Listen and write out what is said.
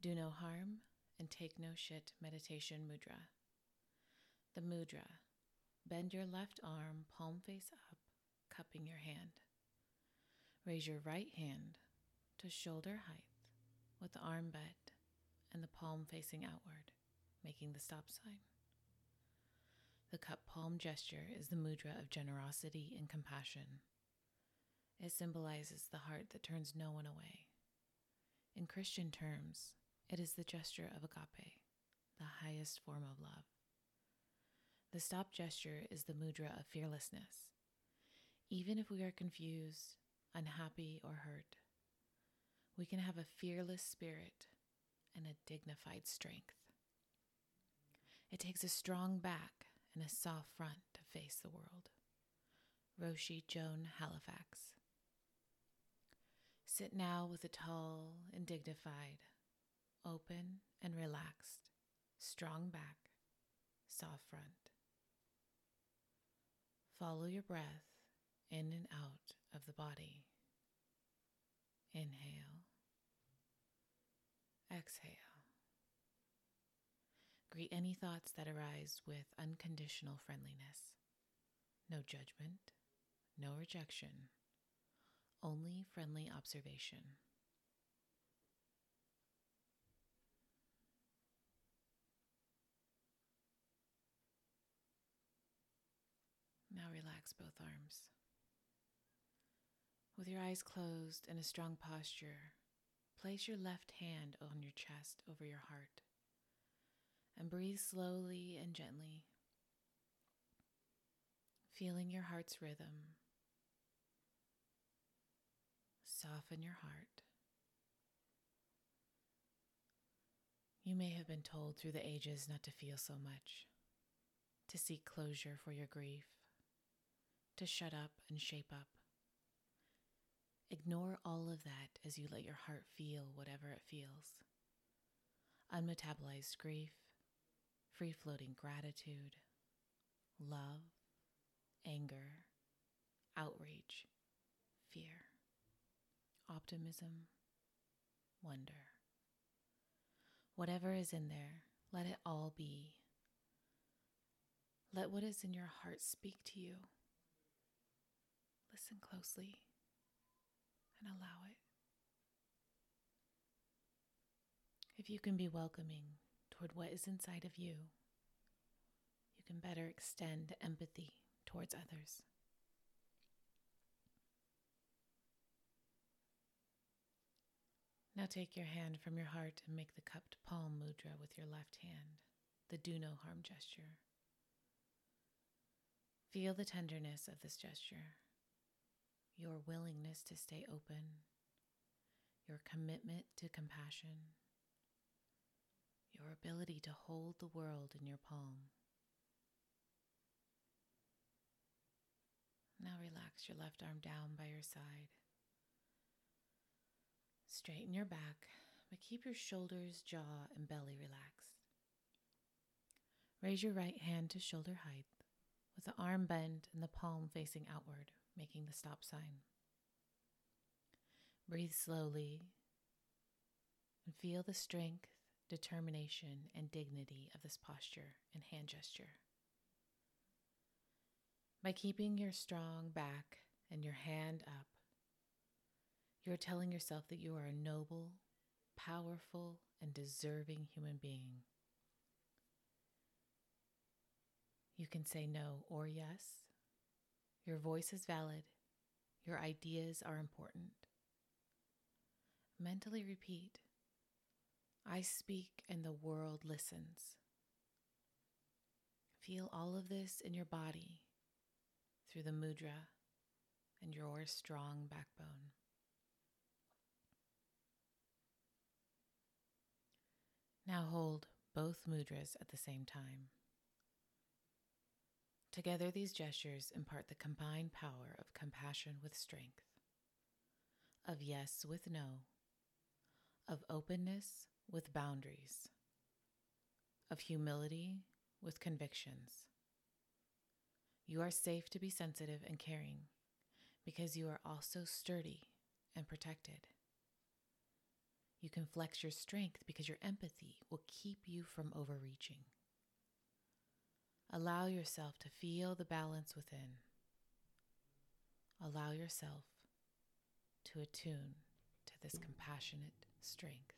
Do no harm and take no shit meditation mudra. The mudra. Bend your left arm, palm face up, cupping your hand. Raise your right hand to shoulder height with the arm bent and the palm facing outward, making the stop sign. The cup palm gesture is the mudra of generosity and compassion. It symbolizes the heart that turns no one away. In Christian terms, it is the gesture of agape, the highest form of love. The stop gesture is the mudra of fearlessness. Even if we are confused, unhappy, or hurt, we can have a fearless spirit and a dignified strength. It takes a strong back and a soft front to face the world. Roshi Joan Halifax. Sit now with a tall and dignified, open and relaxed, strong back, soft front. Follow your breath in and out of the body. Inhale. Exhale. Greet any thoughts that arise with unconditional friendliness. No judgment, no rejection, only friendly observation. Now relax both arms. With your eyes closed in a strong posture, place your left hand on your chest over your heart and breathe slowly and gently, feeling your heart's rhythm. Soften your heart. You may have been told through the ages not to feel so much, to seek closure for your grief, to shut up and shape up. Ignore all of that as you let your heart feel whatever it feels. Unmetabolized grief, free-floating gratitude, love, anger, outrage, fear, optimism, wonder. Whatever is in there, let it all be. Let what is in your heart speak to you. Listen closely and allow it. If you can be welcoming toward what is inside of you, you can better extend empathy towards others. Now take your hand from your heart and make the cupped palm mudra with your left hand, the do no harm gesture. Feel the tenderness of this gesture, your willingness to stay open, your commitment to compassion, your ability to hold the world in your palm. Now relax your left arm down by your side. Straighten your back, but keep your shoulders, jaw, and belly relaxed. Raise your right hand to shoulder height, with the arm bent and the palm facing outward, making the stop sign. Breathe slowly and feel the strength, determination, and dignity of this posture and hand gesture. By keeping your strong back and your hand up, you are telling yourself that you are a noble, powerful, and deserving human being. You can say no or yes. Your voice is valid. Your ideas are important. Mentally repeat, I speak and the world listens. Feel all of this in your body through the mudra and your strong backbone. Now hold both mudras at the same time. Together, these gestures impart the combined power of compassion with strength, of yes with no, of openness with boundaries, of humility with convictions. You are safe to be sensitive and caring because you are also sturdy and protected. You can flex your strength because your empathy will keep you from overreaching. Allow yourself to feel the balance within. Allow yourself to attune to this compassionate strength.